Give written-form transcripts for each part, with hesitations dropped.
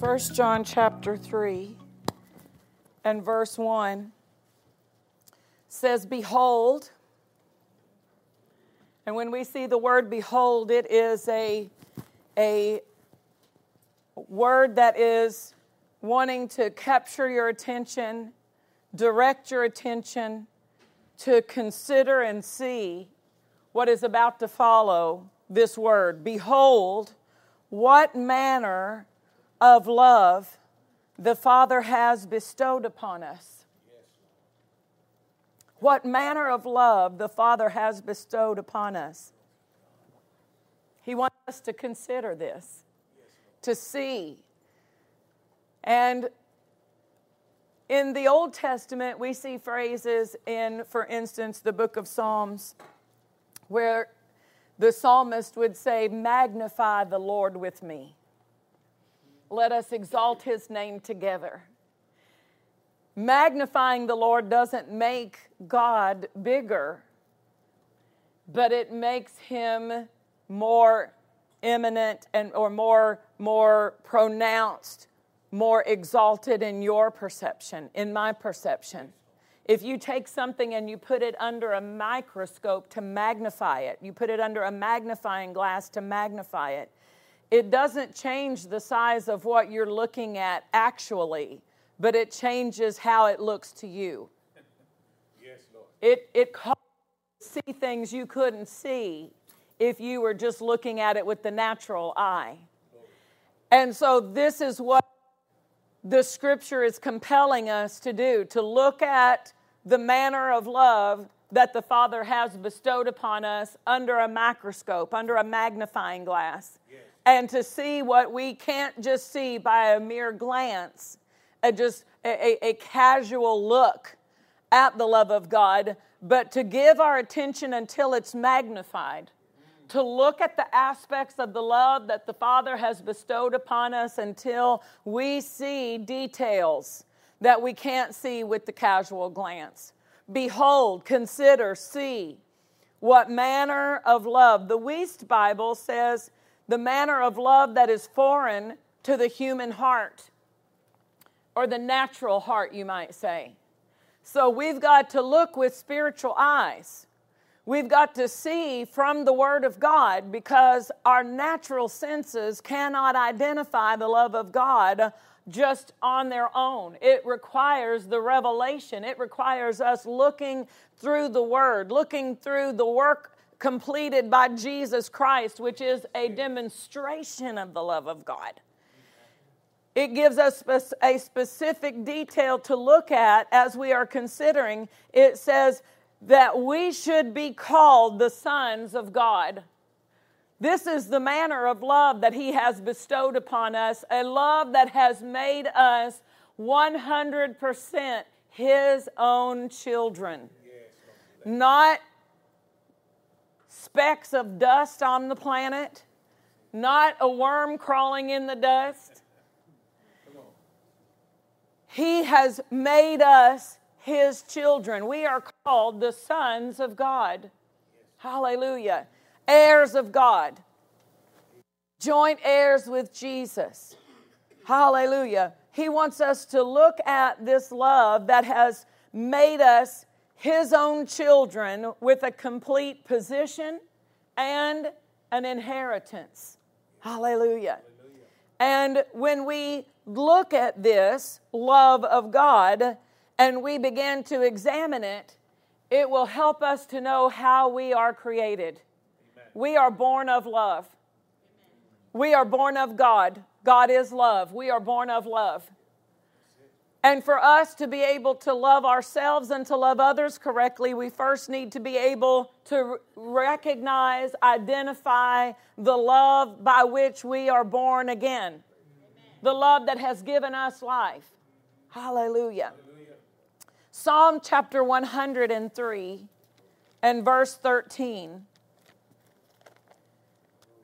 1 John chapter 3 and verse 1 says, "Behold," and when we see the word behold, it is a word that is wanting to capture your attention, direct your attention, to consider and see what is about to follow this word. Behold, what manner of love the Father has bestowed upon us. What manner of love the Father has bestowed upon us. He wants us to consider this, to see. And in the Old Testament, we see phrases in, for instance, the book of Psalms, where the psalmist would say, "Magnify the Lord with me. Let us exalt his name together." Magnifying the Lord doesn't make God bigger, but it makes him more eminent and or more pronounced, more exalted in your perception, in my perception. If you take something and you put it under a microscope to magnify it, you put it under a magnifying glass to magnify it, it doesn't change the size of what you're looking at actually, but it changes how it looks to you. Yes, Lord. It causes you to see things you couldn't see if you were just looking at it with the natural eye. And so this is what the Scripture is compelling us to do, to look at the manner of love that the Father has bestowed upon us under a microscope, under a magnifying glass. Yes. And to see what we can't just see by a mere glance, just a casual look at the love of God, but to give our attention until it's magnified, to look at the aspects of the love that the Father has bestowed upon us until we see details that we can't see with the casual glance. Behold, consider, see what manner of love. The Wuest Bible says, the manner of love that is foreign to the human heart, or the natural heart, you might say. So we've got to look with spiritual eyes. We've got to see from the Word of God, because our natural senses cannot identify the love of God just on their own. It requires the revelation. It requires us looking through the Word, looking through the work completed by Jesus Christ, which is a demonstration of the love of God. It gives us a specific detail to look at as we are considering. It says that we should be called the sons of God. This is the manner of love that He has bestowed upon us, a love that has made us 100% His own children. Not specks of dust on the planet, not a worm crawling in the dust. He has made us His children. We are called the sons of God. Hallelujah. Heirs of God. Joint heirs with Jesus. Hallelujah. He wants us to look at this love that has made us His own children with a complete position and an inheritance. Hallelujah. And when we look at this love of God and we begin to examine it, it will help us to know how we are created. Amen. We are born of love. Amen. We are born of God. God is love. We are born of love. And for us to be able to love ourselves and to love others correctly, we first need to be able to recognize, identify the love by which we are born again. Amen. The love that has given us life. Hallelujah. Hallelujah. Psalm chapter 103 and verse 13.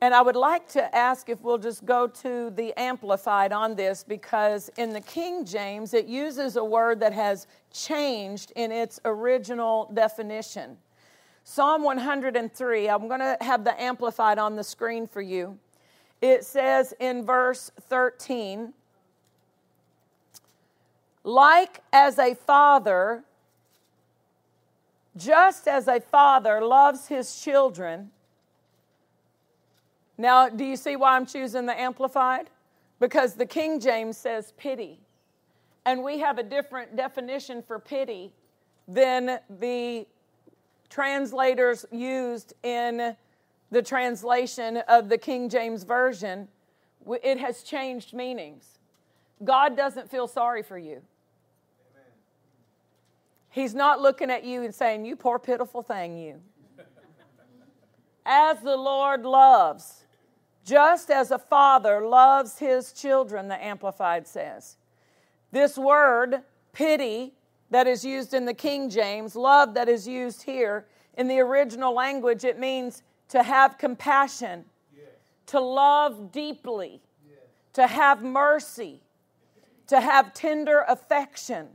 And I would like to ask if we'll just go to the Amplified on this, because in the King James, it uses a word that has changed in its original definition. Psalm 103, I'm going to have the Amplified on the screen for you. It says in verse 13, like as a father, just as a father loves his children. Now, do you see why I'm choosing the Amplified? Because the King James says pity. And we have a different definition for pity than the translators used in the translation of the King James Version. It has changed meanings. God doesn't feel sorry for you. Amen. He's not looking at you and saying, you poor pitiful thing, you. As the Lord loves. Just as a father loves his children, the Amplified says. This word, pity, that is used in the King James, love that is used here, in the original language it means to have compassion, yes. To love deeply, yes. To have mercy, to have tender affection.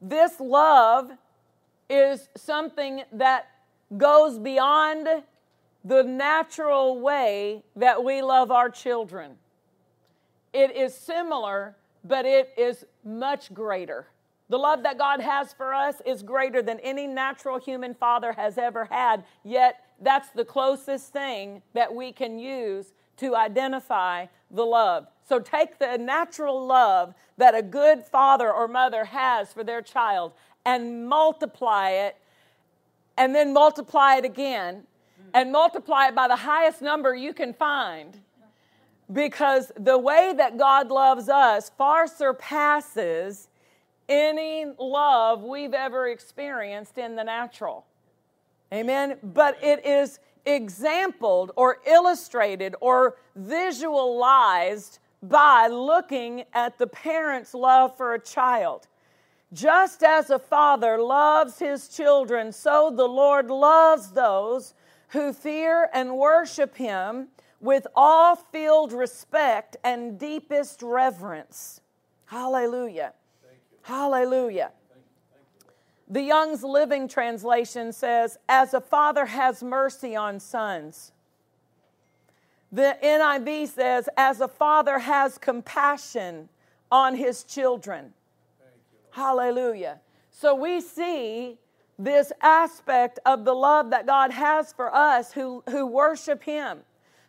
This love is something that goes beyond the natural way that we love our children. It is similar, but it is much greater. The love that God has for us is greater than any natural human father has ever had, yet that's the closest thing that we can use to identify the love. So take the natural love that a good father or mother has for their child and multiply it, and then multiply it again, and multiply it by the highest number you can find. Because the way that God loves us far surpasses any love we've ever experienced in the natural. Amen? But it is exampled or illustrated or visualized by looking at the parent's love for a child. Just as a father loves his children, so the Lord loves those who fear and worship him with all-filled respect and deepest reverence. Hallelujah. Thank you. Hallelujah. Thank you. The Young's Living Translation says, as a father has mercy on sons. The NIV says, as a father has compassion on his children. Hallelujah. So we see this aspect of the love that God has for us who worship him,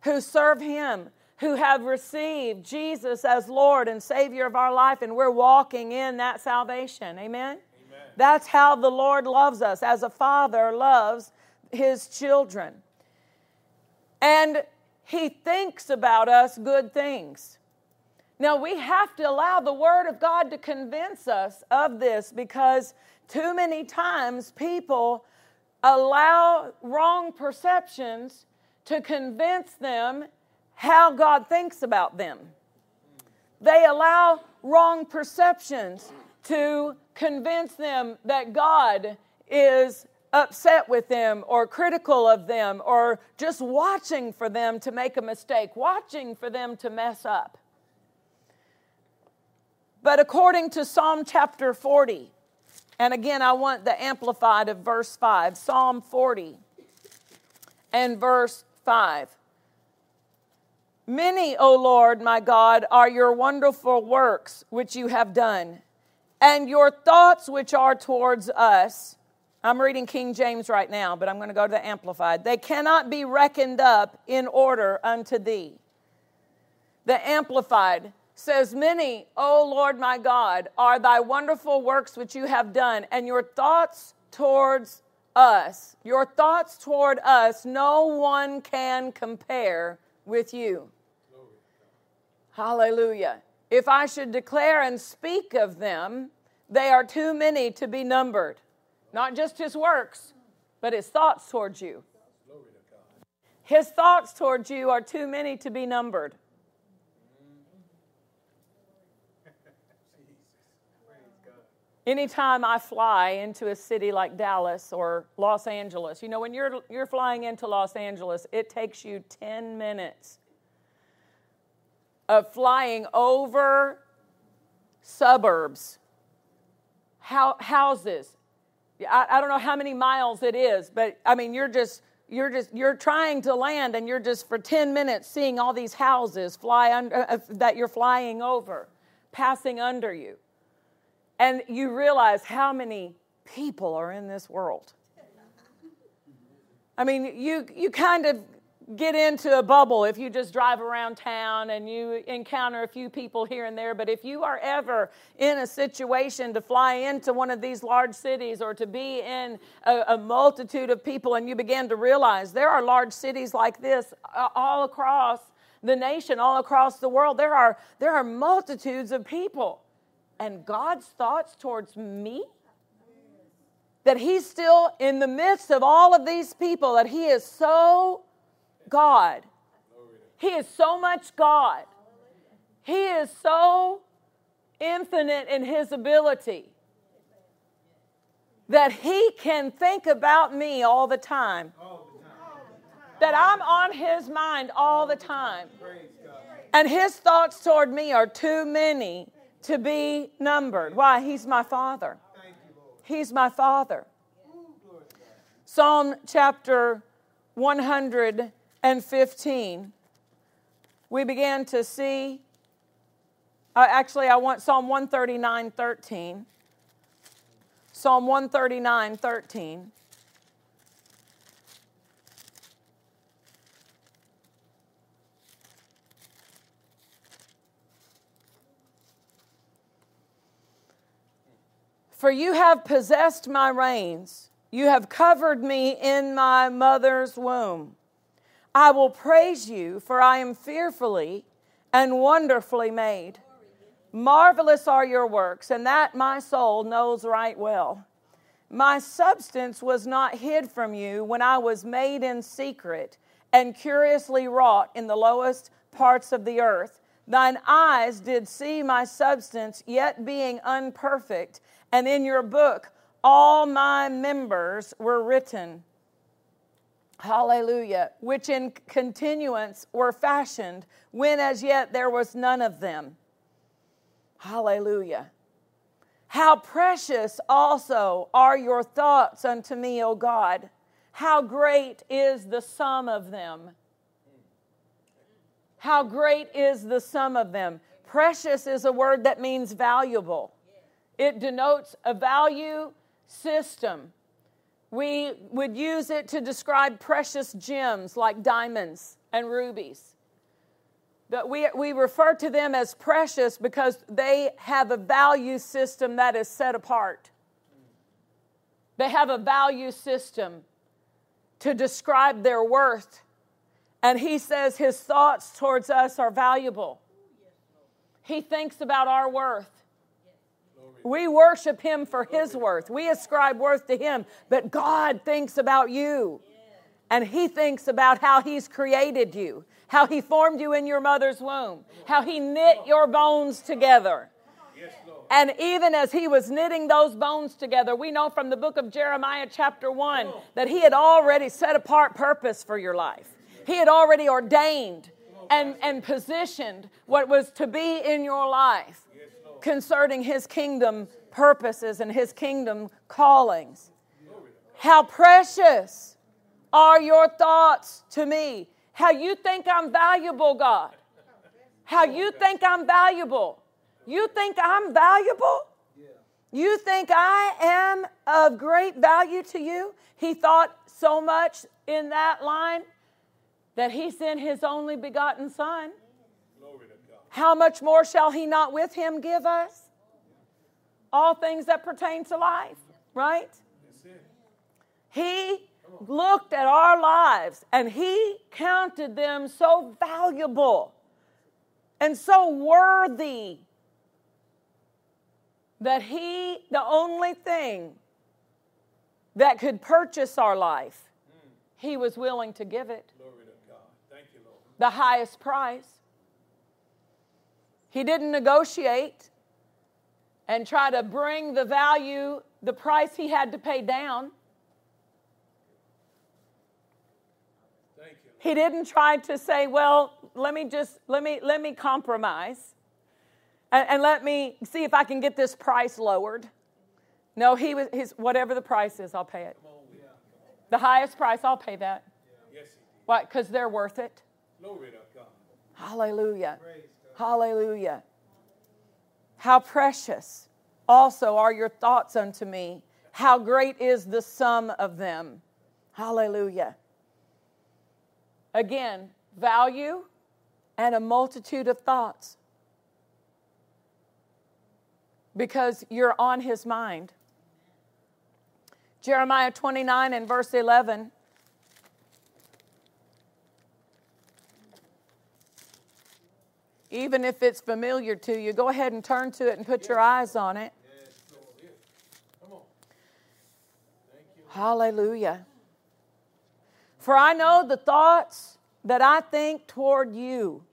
who serve him, who have received Jesus as Lord and Savior of our life, and we're walking in that salvation. Amen? Amen. That's how the Lord loves us, as a father loves his children. And he thinks about us good things. Now, we have to allow the Word of God to convince us of this, because too many times people allow wrong perceptions to convince them how God thinks about them. They allow wrong perceptions to convince them that God is upset with them or critical of them or just watching for them to make a mistake, watching for them to mess up. But according to Psalm chapter 40, and again, I want the Amplified of verse 5, Psalm 40 and verse 5. Many, O Lord, my God, are your wonderful works which you have done, and your thoughts which are towards us. I'm reading King James right now, but I'm going to go to the Amplified. They cannot be reckoned up in order unto thee. The Amplified says, many, O Lord my God, are thy wonderful works which you have done, and your thoughts towards us, no one can compare with you. Hallelujah. If I should declare and speak of them, they are too many to be numbered. Not just his works, but his thoughts towards you. His thoughts towards you are too many to be numbered. Anytime I fly into a city like Dallas or Los Angeles, you know, when you're flying into Los Angeles, it takes you 10 minutes of flying over suburbs, houses. I don't know how many miles it is, but I mean, you're trying to land, and you're just for 10 minutes seeing all these houses fly under that you're flying over, passing under you. And you realize how many people are in this world. I mean, you kind of get into a bubble if you just drive around town and you encounter a few people here and there. But if you are ever in a situation to fly into one of these large cities or to be in a multitude of people, and you begin to realize there are large cities like this all across the nation, all across the world. There are multitudes of people. And God's thoughts towards me? That he's still in the midst of all of these people, that he is so God. He is so much God. He is so infinite in his ability that he can think about me all the time. That I'm on his mind all the time. And his thoughts toward me are too many to be numbered. Why? He's my Father. He's my Father. Psalm chapter 115. We began to see. Actually, I want Psalm 139:13. Psalm 139:13. For you have possessed my reins. You have covered me in my mother's womb. I will praise you, for I am fearfully and wonderfully made. Marvelous are your works, and that my soul knows right well. My substance was not hid from you when I was made in secret and curiously wrought in the lowest parts of the earth. Thine eyes did see my substance, yet being unperfect, and in your book all my members were written, hallelujah, which in continuance were fashioned, when as yet there was none of them. Hallelujah. How precious also are your thoughts unto me, O God. How great is the sum of them. How great is the sum of them. Precious is a word that means valuable. It denotes a value system. We would use it to describe precious gems like diamonds and rubies. But we refer to them as precious because they have a value system that is set apart. They have a value system to describe their worth. And he says his thoughts towards us are valuable. He thinks about our worth. We worship him for his worth. We ascribe worth to him. But God thinks about you. And he thinks about how he's created you. How he formed you in your mother's womb. How he knit your bones together. And even as he was knitting those bones together, we know from the book of Jeremiah chapter 1 that he had already set apart purpose for your life. He had already ordained and positioned what was to be in your life, concerning his kingdom purposes and his kingdom callings. How precious are your thoughts to me. How you think I'm valuable, God. How you think I'm valuable. You think I'm valuable? You think I am of great value to you? He thought so much in that line that he sent his only begotten Son. How much more shall he not with him give us all things that pertain to life, right? He looked at our lives and he counted them so valuable and so worthy that he, the only thing that could purchase our life, he was willing to give it. Glory to God. Thank you, Lord. The highest price. He didn't negotiate and try to bring the value, the price he had to pay down. Thank you, Lord. He didn't try to say, well, let me compromise and let me see if I can get this price lowered. No, whatever the price is, I'll pay it. The highest price, I'll pay that. Yes, why? Because they're worth it. Glory to God. Hallelujah. Hallelujah. How precious also are your thoughts unto me. How great is the sum of them. Hallelujah. Again, value and a multitude of thoughts. Because you're on his mind. Jeremiah 29 and verse 11. Even if it's familiar to you, go ahead and turn to it and put your eyes on it. Yes, Lord. Yes. Come on. Thank you. Hallelujah. For I know the thoughts that I think toward you.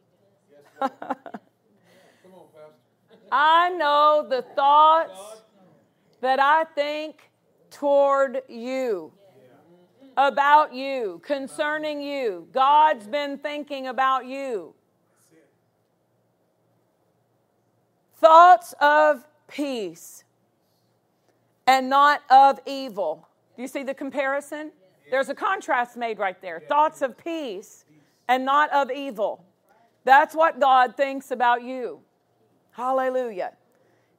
Yes, Lord. Come on, Pastor. I know the thoughts that I think toward you, about you, concerning you. God's been thinking about you. Thoughts of peace and not of evil. Do you see the comparison? There's a contrast made right there. Thoughts of peace and not of evil. That's what God thinks about you. Hallelujah.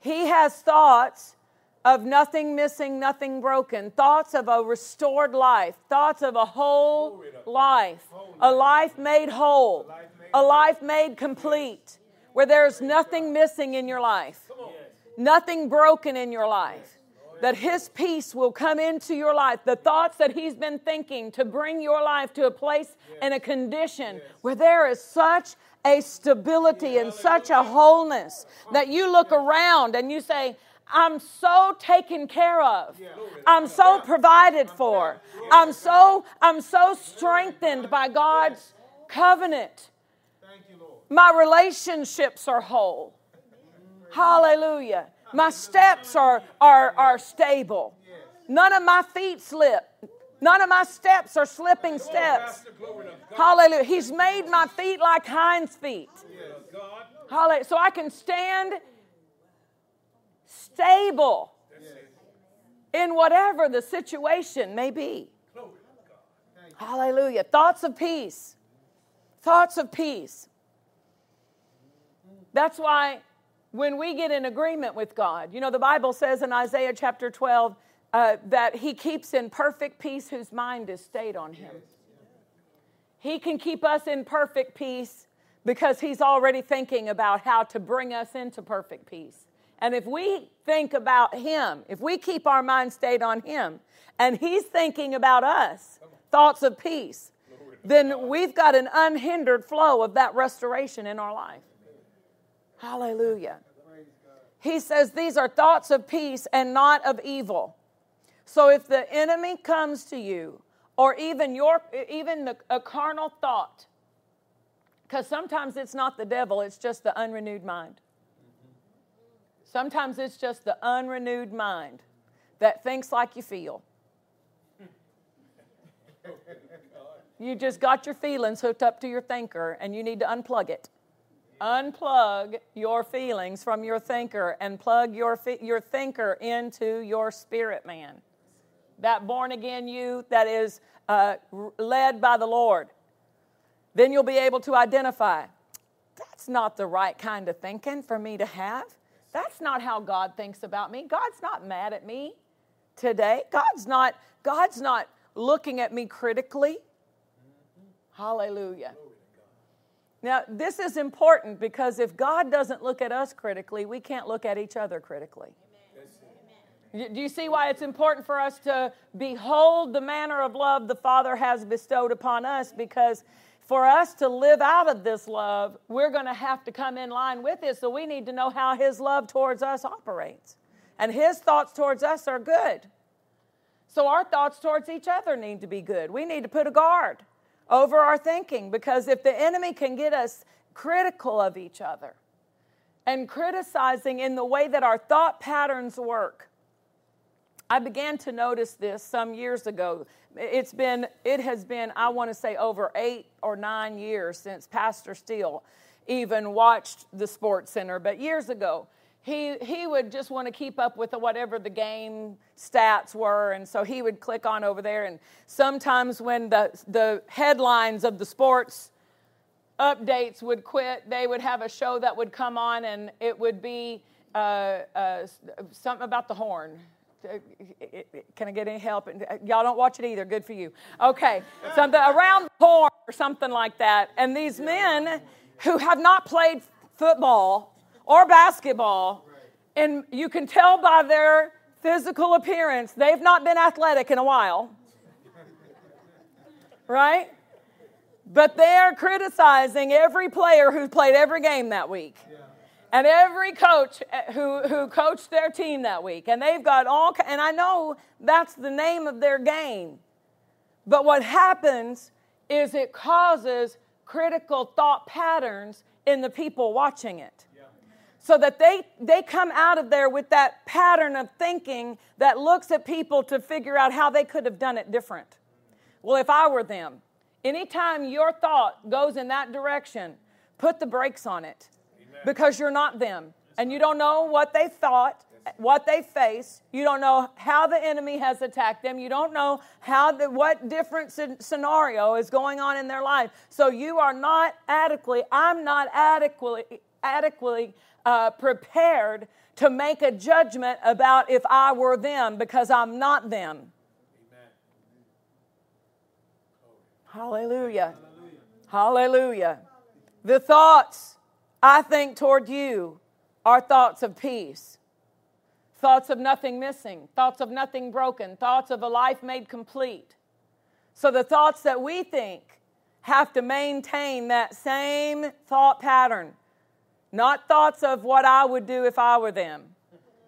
He has thoughts of nothing missing, nothing broken. Thoughts of a restored life. Thoughts of a whole life. A life made whole. A life made complete. Where there's nothing missing in your life. Nothing broken in your life. That his peace will come into your life. The thoughts that he's been thinking to bring your life to a place and a condition where there is such a stability and such a wholeness that you look around and you say, I'm so taken care of. I'm so provided for. I'm so strengthened by God's covenant. My relationships are whole. Hallelujah. My steps are stable. None of my feet slip. None of my steps are slipping steps. Hallelujah. He's made my feet like hinds' feet. Hallelujah. So I can stand stable in whatever the situation may be. Hallelujah. Thoughts of peace. Thoughts of peace. That's why when we get in agreement with God, you know, the Bible says in Isaiah chapter 12 that he keeps in perfect peace whose mind is stayed on him. He can keep us in perfect peace because he's already thinking about how to bring us into perfect peace. And if we think about him, if we keep our mind stayed on him, and he's thinking about us, thoughts of peace, then we've got an unhindered flow of that restoration in our life. Hallelujah. He says these are thoughts of peace and not of evil. So if the enemy comes to you, or even a carnal thought, because sometimes it's not the devil, it's just the unrenewed mind. Sometimes it's just the unrenewed mind that thinks like you feel. You just got your feelings hooked up to your thinker, and you need to unplug it. Unplug your feelings from your thinker and plug your thinker into your spirit man. That born-again you that is led by the Lord. Then you'll be able to identify, that's not the right kind of thinking for me to have. That's not how God thinks about me. God's not mad at me today. God's not looking at me critically. Hallelujah. Now, this is important because if God doesn't look at us critically, we can't look at each other critically. Amen. Do you see why it's important for us to behold the manner of love the Father has bestowed upon us? Because for us to live out of this love, we're going to have to come in line with it. So we need to know how His love towards us operates. And His thoughts towards us are good. So our thoughts towards each other need to be good. We need to put a guard over our thinking, because if the enemy can get us critical of each other and criticizing in the way that our thought patterns work. I began to notice this some years ago. It has been, I want to say, over 8 or 9 years since Pastor Steele even watched the Sports Center. But years ago, he would just want to keep up with whatever the game stats were, and so he would click on over there. And sometimes when the headlines of the sports updates would quit, they would have a show that would come on, and it would be something about the horn. Can I get any help? Y'all don't watch it either. Good for you. Okay. Something around the horn or something like that. And these men who have not played football or basketball, and you can tell by their physical appearance, they've not been athletic in a while. Right? But they're criticizing every player who played every game that week. And every coach who coached their team that week. And they've got all, and I know that's the name of their game. But what happens is it causes critical thought patterns in the people watching it. Yeah. So that they come out of there with that pattern of thinking that looks at people to figure out how they could have done it different. Well, if I were them, anytime your thought goes in that direction, put the brakes on it. Because you're not them, and you don't know what they thought, what they faced. You don't know how the enemy has attacked them. You don't know what different scenario is going on in their life. So you are not adequately prepared to make a judgment about if I were them, because I'm not them. Amen. Hallelujah. Hallelujah. Hallelujah. The thoughts I think toward you are thoughts of peace, thoughts of nothing missing, thoughts of nothing broken, thoughts of a life made complete. So the thoughts that we think have to maintain that same thought pattern, not thoughts of what I would do if I were them,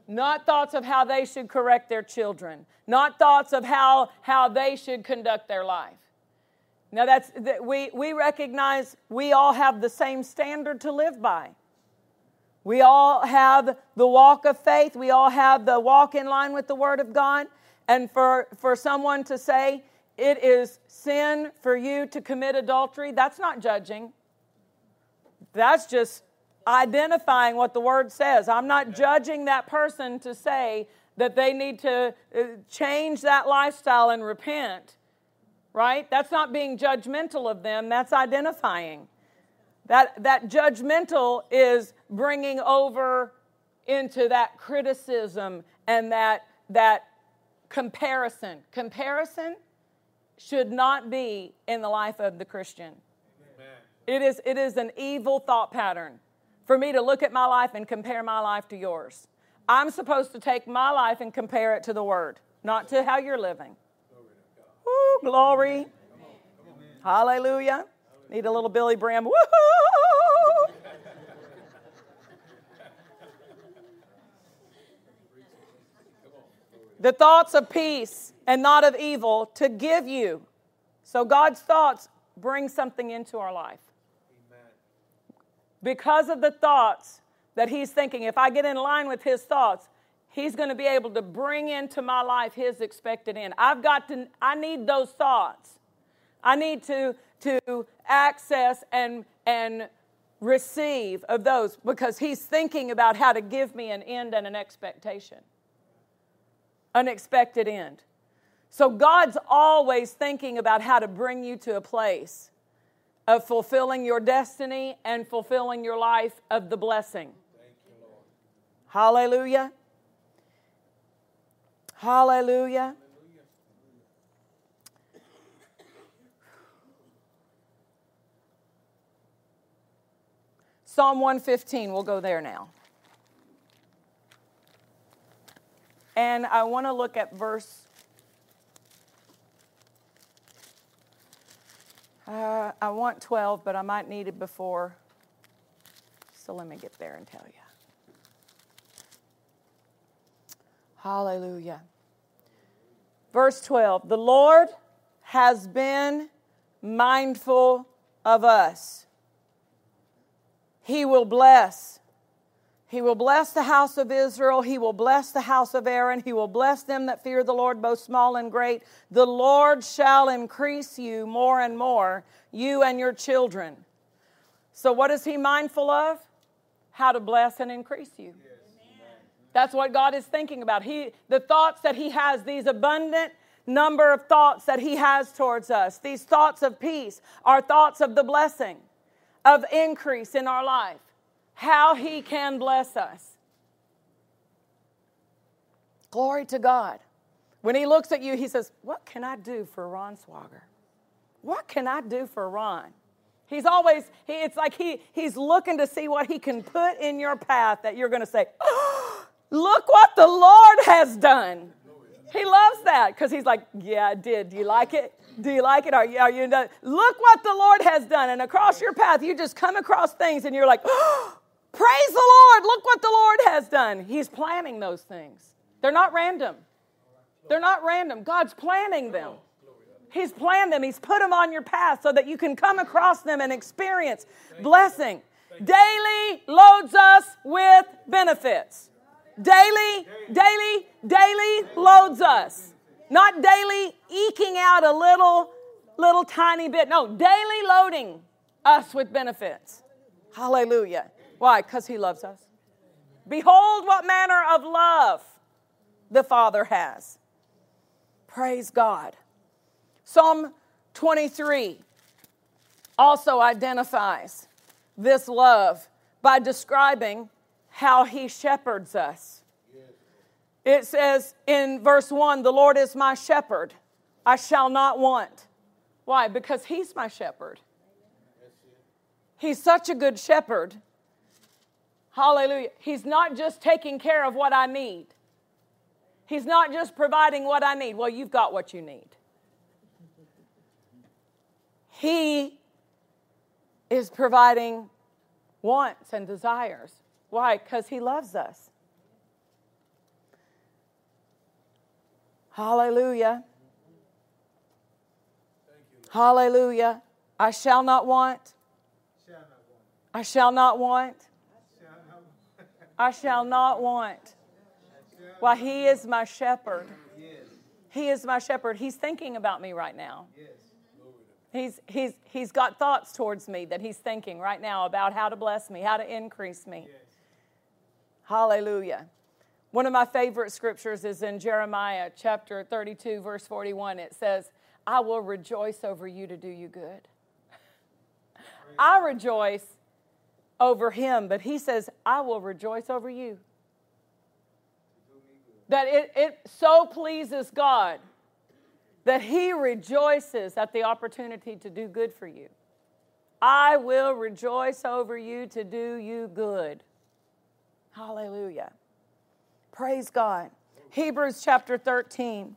not thoughts of how they should correct their children, not thoughts of how they should conduct their life. Now, we recognize we all have the same standard to live by. We all have the walk of faith. We all have the walk in line with the Word of God. And for someone to say it is sin for you to commit adultery, that's not judging. That's just identifying what the Word says. I'm not judging that person to say that they need to change that lifestyle and repent. Right? That's not being judgmental of them. That's identifying. That judgmental is bringing over into that criticism and that comparison. Comparison should not be in the life of the Christian. Amen. It is an evil thought pattern for me to look at my life and compare my life to yours. I'm supposed to take my life and compare it to the Word, not to how you're living. Ooh, glory. Amen. Hallelujah. Need a little Billy Brim. Woo-hoo! The thoughts of peace and not of evil to give you. So God's thoughts bring something into our life. Amen. Because of the thoughts that He's thinking, if I get in line with His thoughts, He's going to be able to bring into my life His expected end. I need those thoughts. I need to access and receive of those, because He's thinking about how to give me an end and an expectation. An expected end. So God's always thinking about how to bring you to a place of fulfilling your destiny and fulfilling your life of the blessing. Thank you, Lord. Hallelujah. Hallelujah. Psalm 115, we'll go there now. And I want to look at verse I want 12, but I might need it before. So let me get there and tell you. Hallelujah. Verse 12. The Lord has been mindful of us. He will bless. He will bless the house of Israel. He will bless the house of Aaron. He will bless them that fear the Lord, both small and great. The Lord shall increase you more and more, you and your children. So what is He mindful of? How to bless and increase you. Yes. That's what God is thinking about. The thoughts that He has, these abundant number of thoughts that He has towards us, these thoughts of peace are thoughts of the blessing, of increase in our life. How He can bless us. Glory to God. When He looks at you, He says, what can I do for Ron Swager? What can I do for Ron? He's always, he's looking to see what He can put in your path that you're going to say, oh, look what the Lord has done. He loves that because He's like, yeah, I did. Do you like it? Do you like it? Are you done? Look what the Lord has done. And across your path, you just come across things and you're like, oh, praise the Lord. Look what the Lord has done. He's planning those things. They're not random. They're not random. God's planning them. He's planned them. He's put them on your path so that you can come across them and experience blessing. Daily loads us with benefits. Daily loads us. Not daily eking out a little tiny bit. No, daily loading us with benefits. Hallelujah. Why? Because He loves us. Behold what manner of love the Father has. Praise God. Psalm 23 also identifies this love by describing how He shepherds us. It says in verse 1, the Lord is my shepherd, I shall not want. Why? Because He's my shepherd. He's such a good shepherd. Hallelujah. He's not just taking care of what I need. He's not just providing what I need. Well, you've got what you need. He is providing wants and desires. Why? Because He loves us. Hallelujah. Thank you, hallelujah. I shall not want. I shall not want. I shall not want. Why, He is my shepherd. He is my shepherd. He's thinking about me right now. He's got thoughts towards me that He's thinking right now about how to bless me, how to increase me. Hallelujah. One of my favorite scriptures is in Jeremiah chapter 32, verse 41. It says, I will rejoice over you to do you good. I rejoice over Him, but He says, I will rejoice over you. That it so pleases God that He rejoices at the opportunity to do good for you. I will rejoice over you to do you good. Hallelujah. Praise God. Hebrews chapter 13.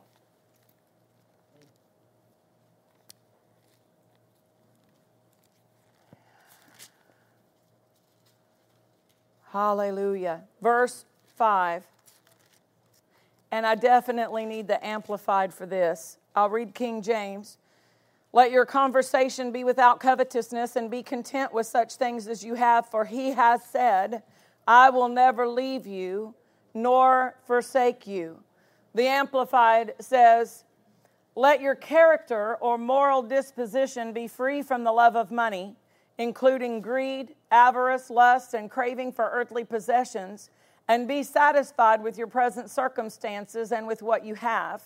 Hallelujah. Verse 5. And I definitely need the Amplified for this. I'll read King James. Let your conversation be without covetousness and be content with such things as you have, for He has said, I will never leave you nor forsake you. The Amplified says, let your character or moral disposition be free from the love of money, including greed, avarice, lust, and craving for earthly possessions, and be satisfied with your present circumstances and with what you have.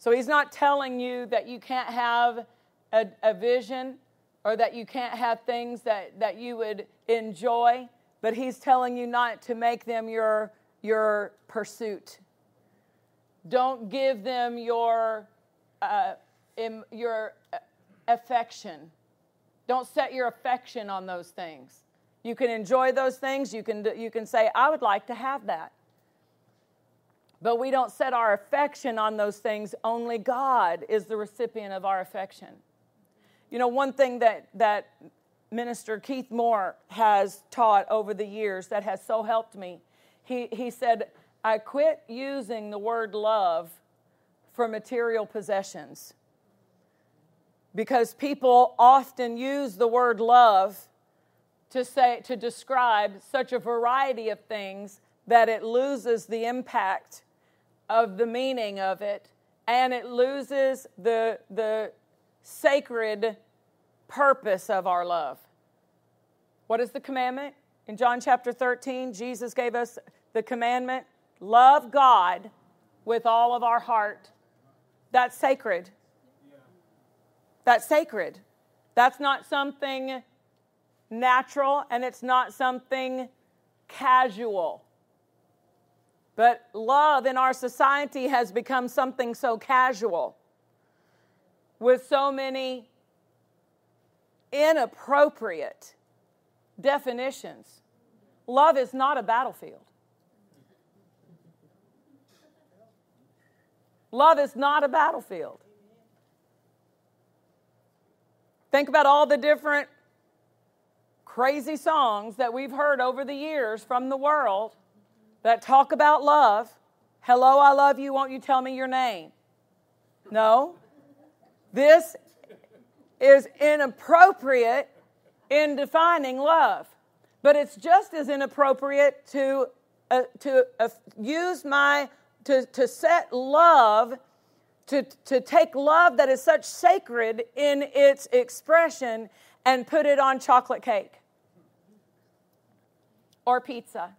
So He's not telling you that you can't have a vision or that you can't have things that you would enjoy, but He's telling you not to make them your pursuit. Don't give them your affection. Don't set your affection on those things. You can enjoy those things. You can say, I would like to have that. But we don't set our affection on those things. Only God is the recipient of our affection. You know, one thing that Minister Keith Moore has taught over the years that has so helped me, he said, I quit using the word love for material possessions, because people often use the word love to describe such a variety of things that it loses the impact of the meaning of it, and it loses the sacred purpose of our love. What is the commandment? In John chapter 13, Jesus gave us the commandment, love God with all of our heart. That's sacred. Yeah. That's sacred. That's not something natural, and it's not something casual. But love in our society has become something so casual, with so many inappropriate definitions. Love is not a battlefield. Love is not a battlefield. Think about all the different crazy songs that we've heard over the years from the world that talk about love. Hello, I love you, won't you tell me your name? No. This is inappropriate in defining love. But it's just as inappropriate to set love, to take love that is such sacred in its expression and put it on chocolate cake or pizza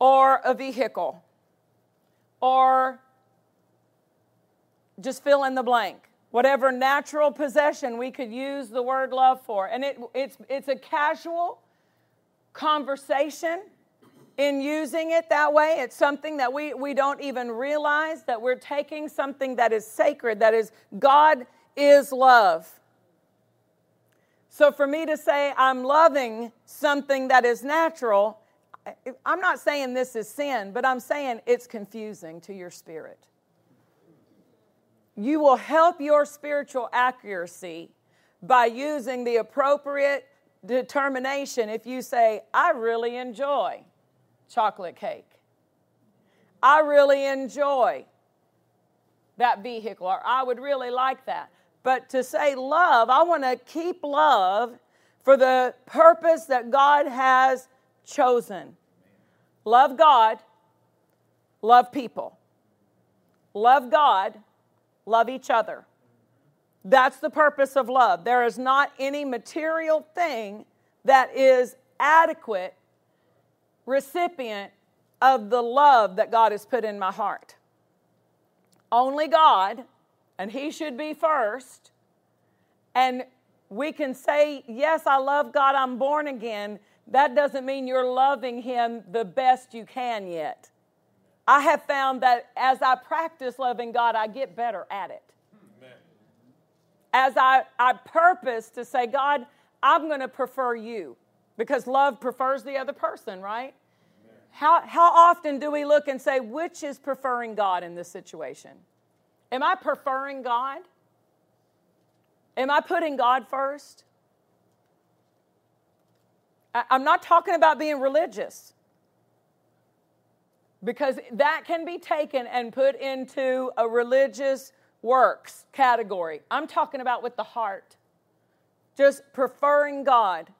or a vehicle or just fill in the blank. Whatever natural possession we could use the word love for. And it's a casual conversation in using it that way. It's something that we don't even realize that we're taking something that is sacred, that is, God is love. So for me to say I'm loving something that is natural, I'm not saying this is sin, but I'm saying it's confusing to your spirit. You will help your spiritual accuracy by using the appropriate determination if you say, I really enjoy chocolate cake. I really enjoy that vehicle, or I would really like that. But to say love, I want to keep love for the purpose that God has chosen. Love God, love people. Love God, love each other. That's the purpose of love. There is not any material thing that is adequate recipient of the love that God has put in my heart. Only God, and He should be first. And we can say, yes, I love God, I'm born again. That doesn't mean you're loving Him the best you can yet. I have found that as I practice loving God, I get better at it. Amen. As I purpose to say, God, I'm going to prefer you, because love prefers the other person, right? Amen. How often do we look and say, which is preferring God in this situation? Am I preferring God? Am I putting God first? I'm not talking about being religious, because that can be taken and put into a religious works category. I'm talking about with the heart. Just preferring God,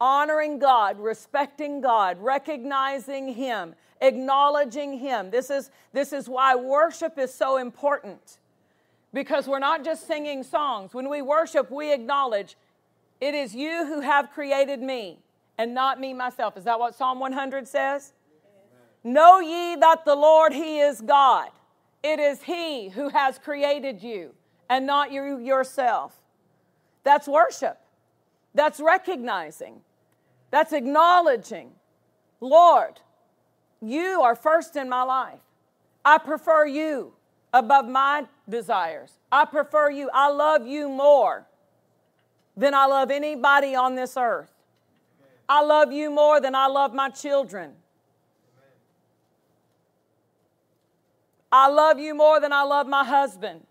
honoring God, respecting God, recognizing Him, acknowledging Him. This is why worship is so important, because we're not just singing songs. When we worship, we acknowledge, it is you who have created me and not me myself. Is that what Psalm 100 says? Know ye that the Lord, He is God. It is He who has created you and not you yourself. That's worship. That's recognizing. That's acknowledging. Lord, you are first in my life. I prefer you above my desires. I prefer you. I love you more than I love anybody on this earth. I love you more than I love my children. I love you more than I love my husband.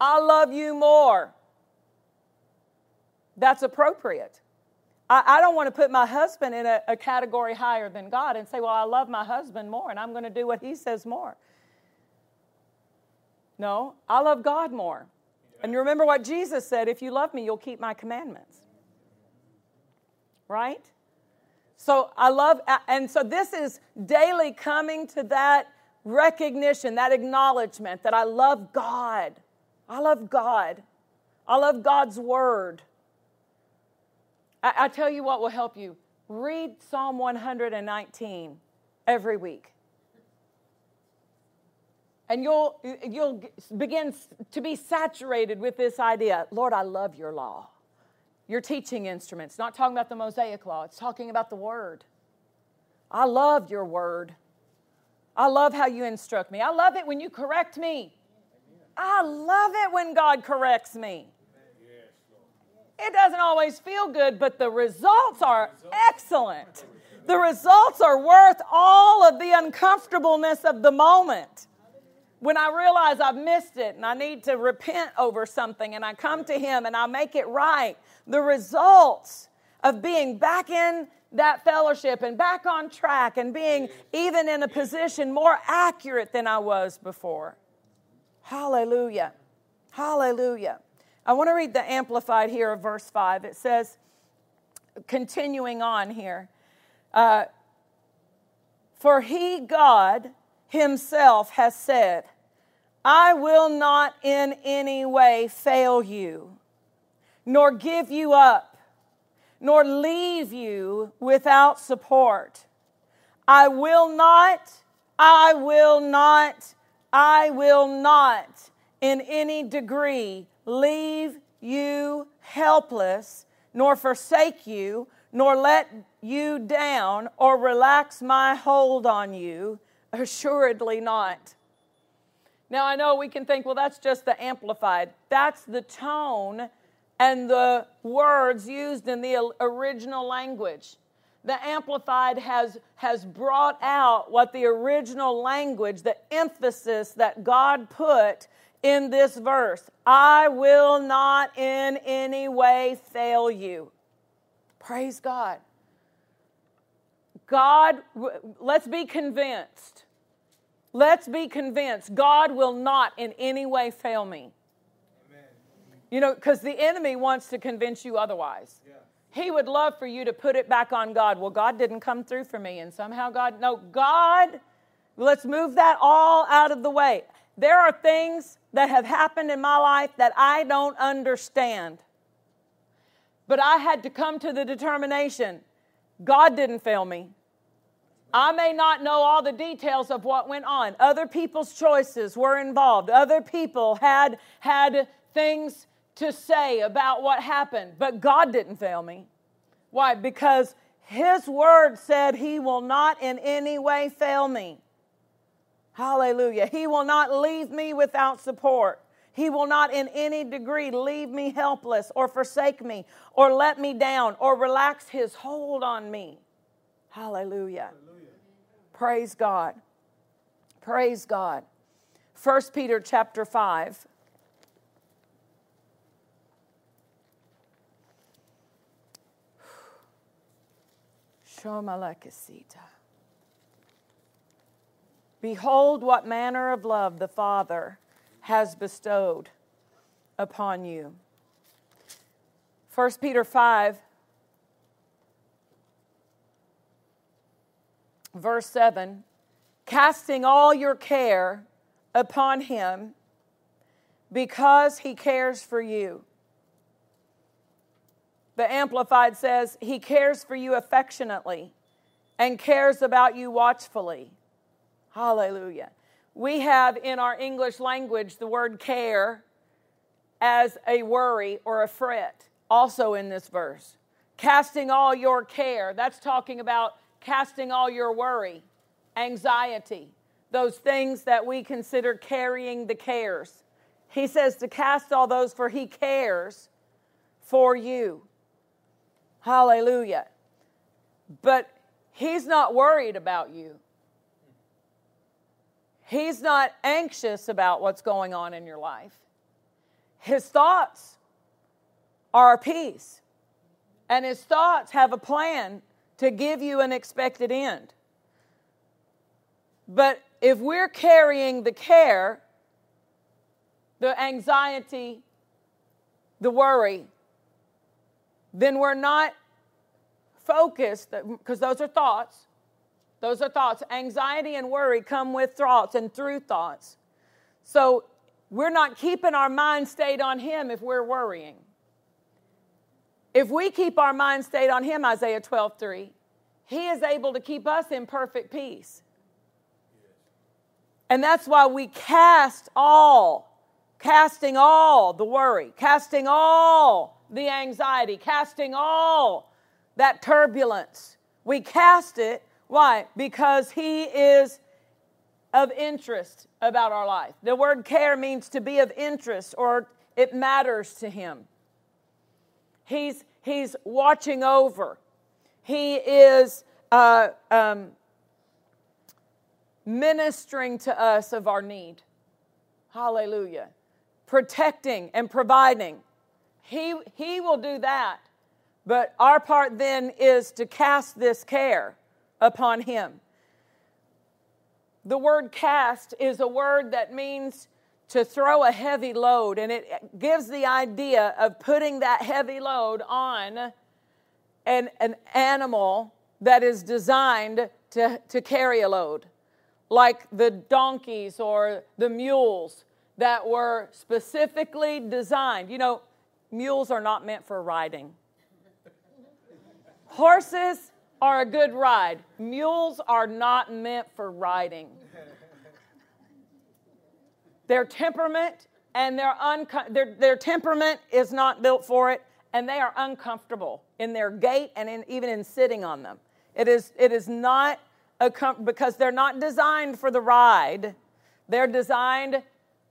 I love you more. That's appropriate. I don't want to put my husband in a category higher than God and say, well, I love my husband more and I'm going to do what he says more. No, I love God more. And you remember what Jesus said, if you love me, you'll keep my commandments. Right? So I love, and so this is daily coming to that recognition, that acknowledgement that I love God. I love God. I love God's word. I tell you what will help you. Read Psalm 119 every week. And you'll begin to be saturated with this idea. Lord, I love your law. Your teaching instruments. Not talking about the Mosaic law. It's talking about the word. I love your word. I love how you instruct me. I love it when you correct me. I love it when God corrects me. It doesn't always feel good, but the results are excellent. The results are worth all of the uncomfortableness of the moment. When I realize I've missed it and I need to repent over something and I come to him and I make it right, the results of being back in that fellowship and back on track and being even in a position more accurate than I was before. Hallelujah. Hallelujah. I want to read the Amplified here of verse 5. It says, continuing on here, for he, God, himself has said, I will not in any way fail you, nor give you up, nor leave you without support. I will not in any degree leave you helpless, nor forsake you, nor let you down, or relax my hold on you. Assuredly not. Now, I know we can think, well, that's just the Amplified. That's the tone and the words used in the original language. The Amplified has brought out what the original language, the emphasis that God put in this verse. I will not in any way fail you. Praise God. God, let's be convinced. Let's be convinced. God will not in any way fail me. Amen. You know, because the enemy wants to convince you otherwise. Yeah. He would love for you to put it back on God. Well, God didn't come through for me, and somehow God, no, God, let's move that all out of the way. There are things that have happened in my life that I don't understand. But I had to come to the determination, God didn't fail me. I may not know all the details of what went on. Other people's choices were involved. Other people had things to say about what happened. But God didn't fail me. Why? Because his word said he will not in any way fail me. Hallelujah. He will not leave me without support. He will not in any degree leave me helpless or forsake me or let me down or relax his hold on me. Hallelujah. Hallelujah. Praise God. Praise God. 1 Peter chapter 5. Behold what manner of love the Father has bestowed upon you. 1 Peter 5, verse 7, casting all your care upon him because he cares for you. The Amplified says, he cares for you affectionately and cares about you watchfully. Hallelujah. We have in our English language the word care as a worry or a fret, also in this verse. Casting all your care, that's talking about casting all your worry, anxiety, those things that we consider carrying the cares. He says to cast all those, for he cares for you. Hallelujah. But he's not worried about you. He's not anxious about what's going on in your life. His thoughts are our peace. And His thoughts have a plan to give you an expected end. But if we're carrying the care, the anxiety, the worry, then we're not focused, because those are thoughts. Those are thoughts. Anxiety and worry come with thoughts and through thoughts. So we're not keeping our mind stayed on Him if we're worrying. If we keep our mind stayed on Him, Isaiah 12:3, He is able to keep us in perfect peace. And that's why we casting all the worry, casting all the anxiety, casting all that turbulence. We cast it. Why? Because He is of interest about our life. The word care means to be of interest, or it matters to Him. He's watching over. He is ministering to us of our need. Hallelujah. Protecting and providing. He will do that. But our part then is to cast this care upon Him. The word cast is a word that means to throw a heavy load, and it gives the idea of putting that heavy load on an animal that is designed to carry a load, like the donkeys or the mules that were specifically designed. You know, mules are not meant for riding. Horses are a good ride. Mules are not meant for riding. Their temperament is not built for it, and they are uncomfortable in their gait and even in sitting on them. It is not because they're not designed for the ride. They're designed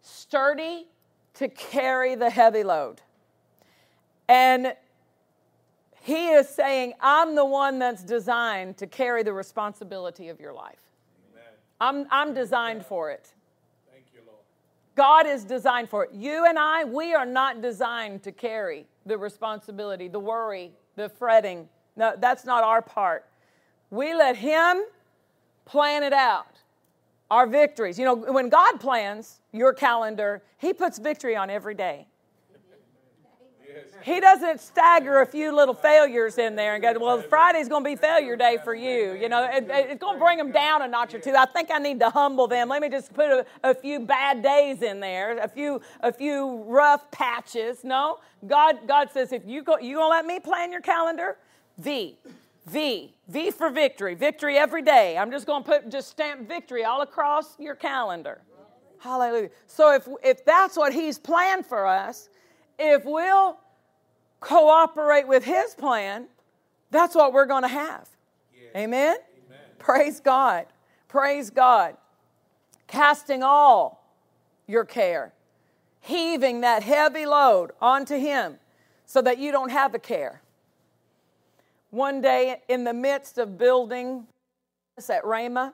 sturdy to carry the heavy load. And He is saying, I'm the one that's designed to carry the responsibility of your life. Amen. I'm designed for it. Thank you, Lord. God is designed for it. You and I, we are not designed to carry the responsibility, the worry, the fretting. No, that's not our part. We let Him plan it out, our victories. You know, when God plans your calendar, He puts victory on every day. He doesn't stagger a few little failures in there and go, well, Friday's going to be failure day for you. You know, it's going to bring them down a notch or two. I think I need to humble them. Let me just put a few bad days in there, a few rough patches. No, God says, if you going to let me plan your calendar, V for victory, victory every day. I'm just going to stamp victory all across your calendar. Hallelujah. So if that's what He's planned for us, if we'll cooperate with His plan, that's what we're going to have. Yes. Amen? Amen? Praise God. Praise God. Casting all your care, heaving that heavy load onto Him so that you don't have a care. One day in the midst of building at Ramah,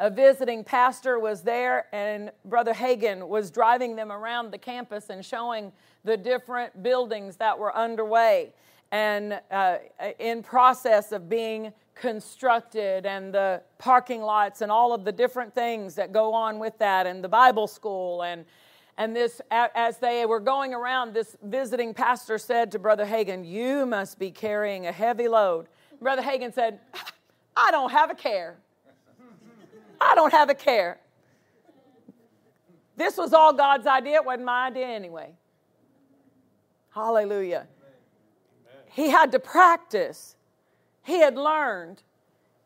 a visiting pastor was there, and Brother Hagin was driving them around the campus and showing the different buildings that were underway and in process of being constructed, and the parking lots and all of the different things that go on with that, and the Bible school. And this, as they were going around, this visiting pastor said to Brother Hagin, "You must be carrying a heavy load." Brother Hagin said, "I don't have a care. I don't have a care. This was all God's idea. It wasn't my idea anyway." Hallelujah. Amen. He had to practice. He had learned.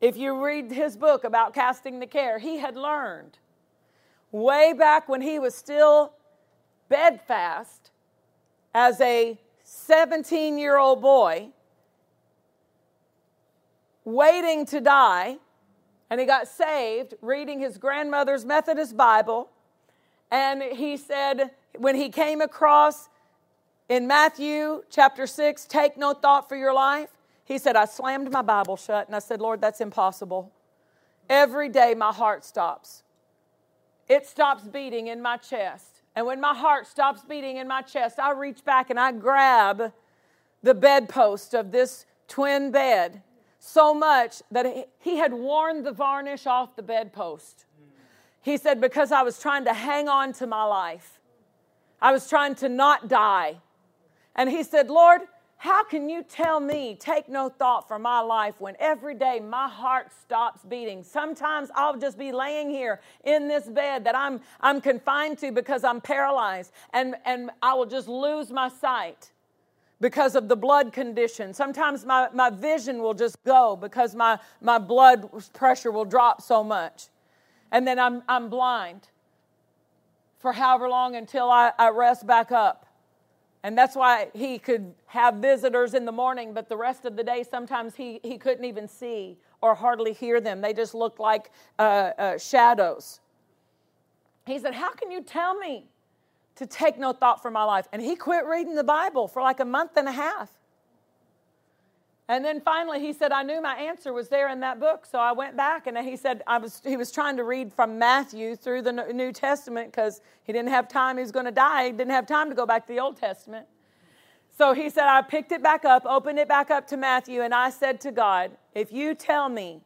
If you read his book about casting the care, he had learned. Way back when he was still bedfast as a 17-year-old boy, waiting to die, and he got saved reading his grandmother's Methodist Bible. And he said, when he came across in Matthew chapter 6, "Take no thought for your life," he said, "I slammed my Bible shut and I said, Lord, that's impossible. Every day my heart stops. It stops beating in my chest. And when my heart stops beating in my chest, I reach back and I grab the bedpost of this twin bed so much that he had worn the varnish off the bedpost. He said, because I was trying to hang on to my life. I was trying to not die. And he said, Lord, how can you tell me, take no thought for my life when every day my heart stops beating? Sometimes I'll just be laying here in this bed that I'm confined to because I'm paralyzed, and I will just lose my sight because of the blood condition. Sometimes my vision will just go because my blood pressure will drop so much. And then I'm blind for however long until I rest back up. And that's why he could have visitors in the morning, but the rest of the day, sometimes he couldn't even see or hardly hear them. They just looked like shadows. He said, how can you tell me to take no thought for my life? And he quit reading the Bible for like a month and a half. And then finally he said, I knew my answer was there in that book. So I went back, and he said, he was trying to read from Matthew through the New Testament because he didn't have time. He was going to die. He didn't have time to go back to the Old Testament. So he said, I picked it back up, opened it back up to Matthew. And I said to God, if you tell me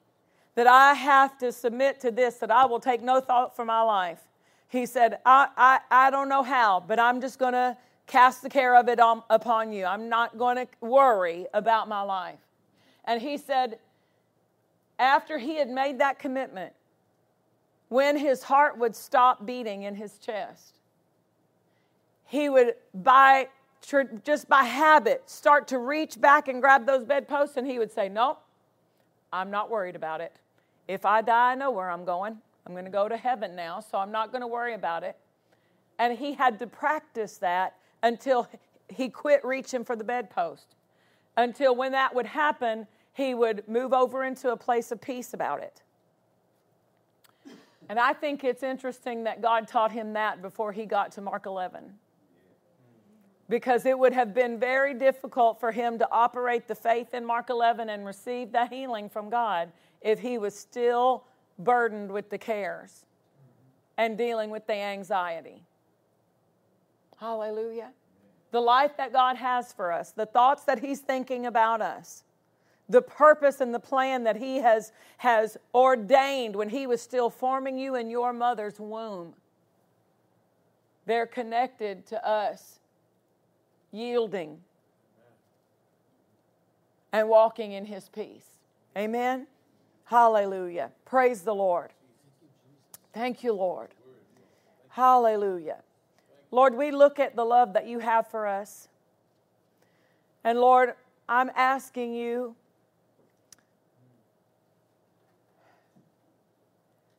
that I have to submit to this, that I will take no thought for my life. He said, I don't know how, but I'm just going to cast the care of it upon you. I'm not going to worry about my life. And he said, after he had made that commitment, when his heart would stop beating in his chest, he would, by habit, start to reach back and grab those bedposts, and he would say, nope, I'm not worried about it. If I die, I know where I'm going. I'm going to go to heaven now, so I'm not going to worry about it. And he had to practice that until he quit reaching for the bedpost. Until when that would happen, he would move over into a place of peace about it. And I think it's interesting that God taught him that before he got to Mark 11. Because it would have been very difficult for him to operate the faith in Mark 11 and receive the healing from God if he was still burdened with the cares and dealing with the anxiety. Hallelujah. The life that God has for us, the thoughts that he's thinking about us, the purpose and the plan that he has ordained when he was still forming you in your mother's womb. They're connected to us yielding and walking in his peace. Amen? Hallelujah. Praise the Lord. Thank you, Lord. Hallelujah. Lord, we look at the love that you have for us. And Lord, I'm asking you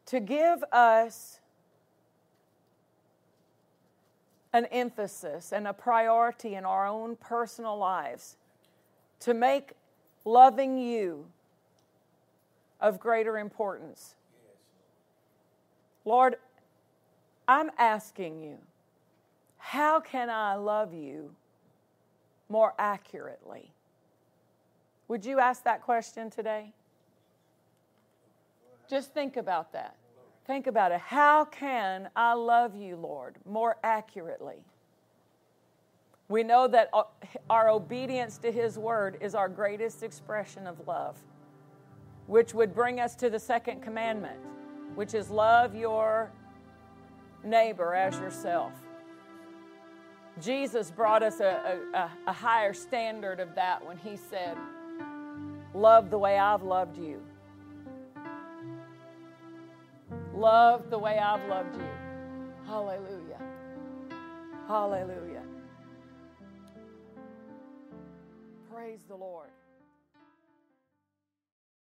to give us an emphasis and a priority in our own personal lives to make loving you of greater importance. Lord, I'm asking you, how can I love you more accurately? Would you ask that question today? Just think about that. Think about it. How can I love you, Lord, more accurately? We know that our obedience to his word is our greatest expression of love, which would bring us to the second commandment, which is love your neighbor as yourself. Jesus brought us a higher standard of that when he said, love the way I've loved you. Love the way I've loved you. Hallelujah. Hallelujah. Praise the Lord.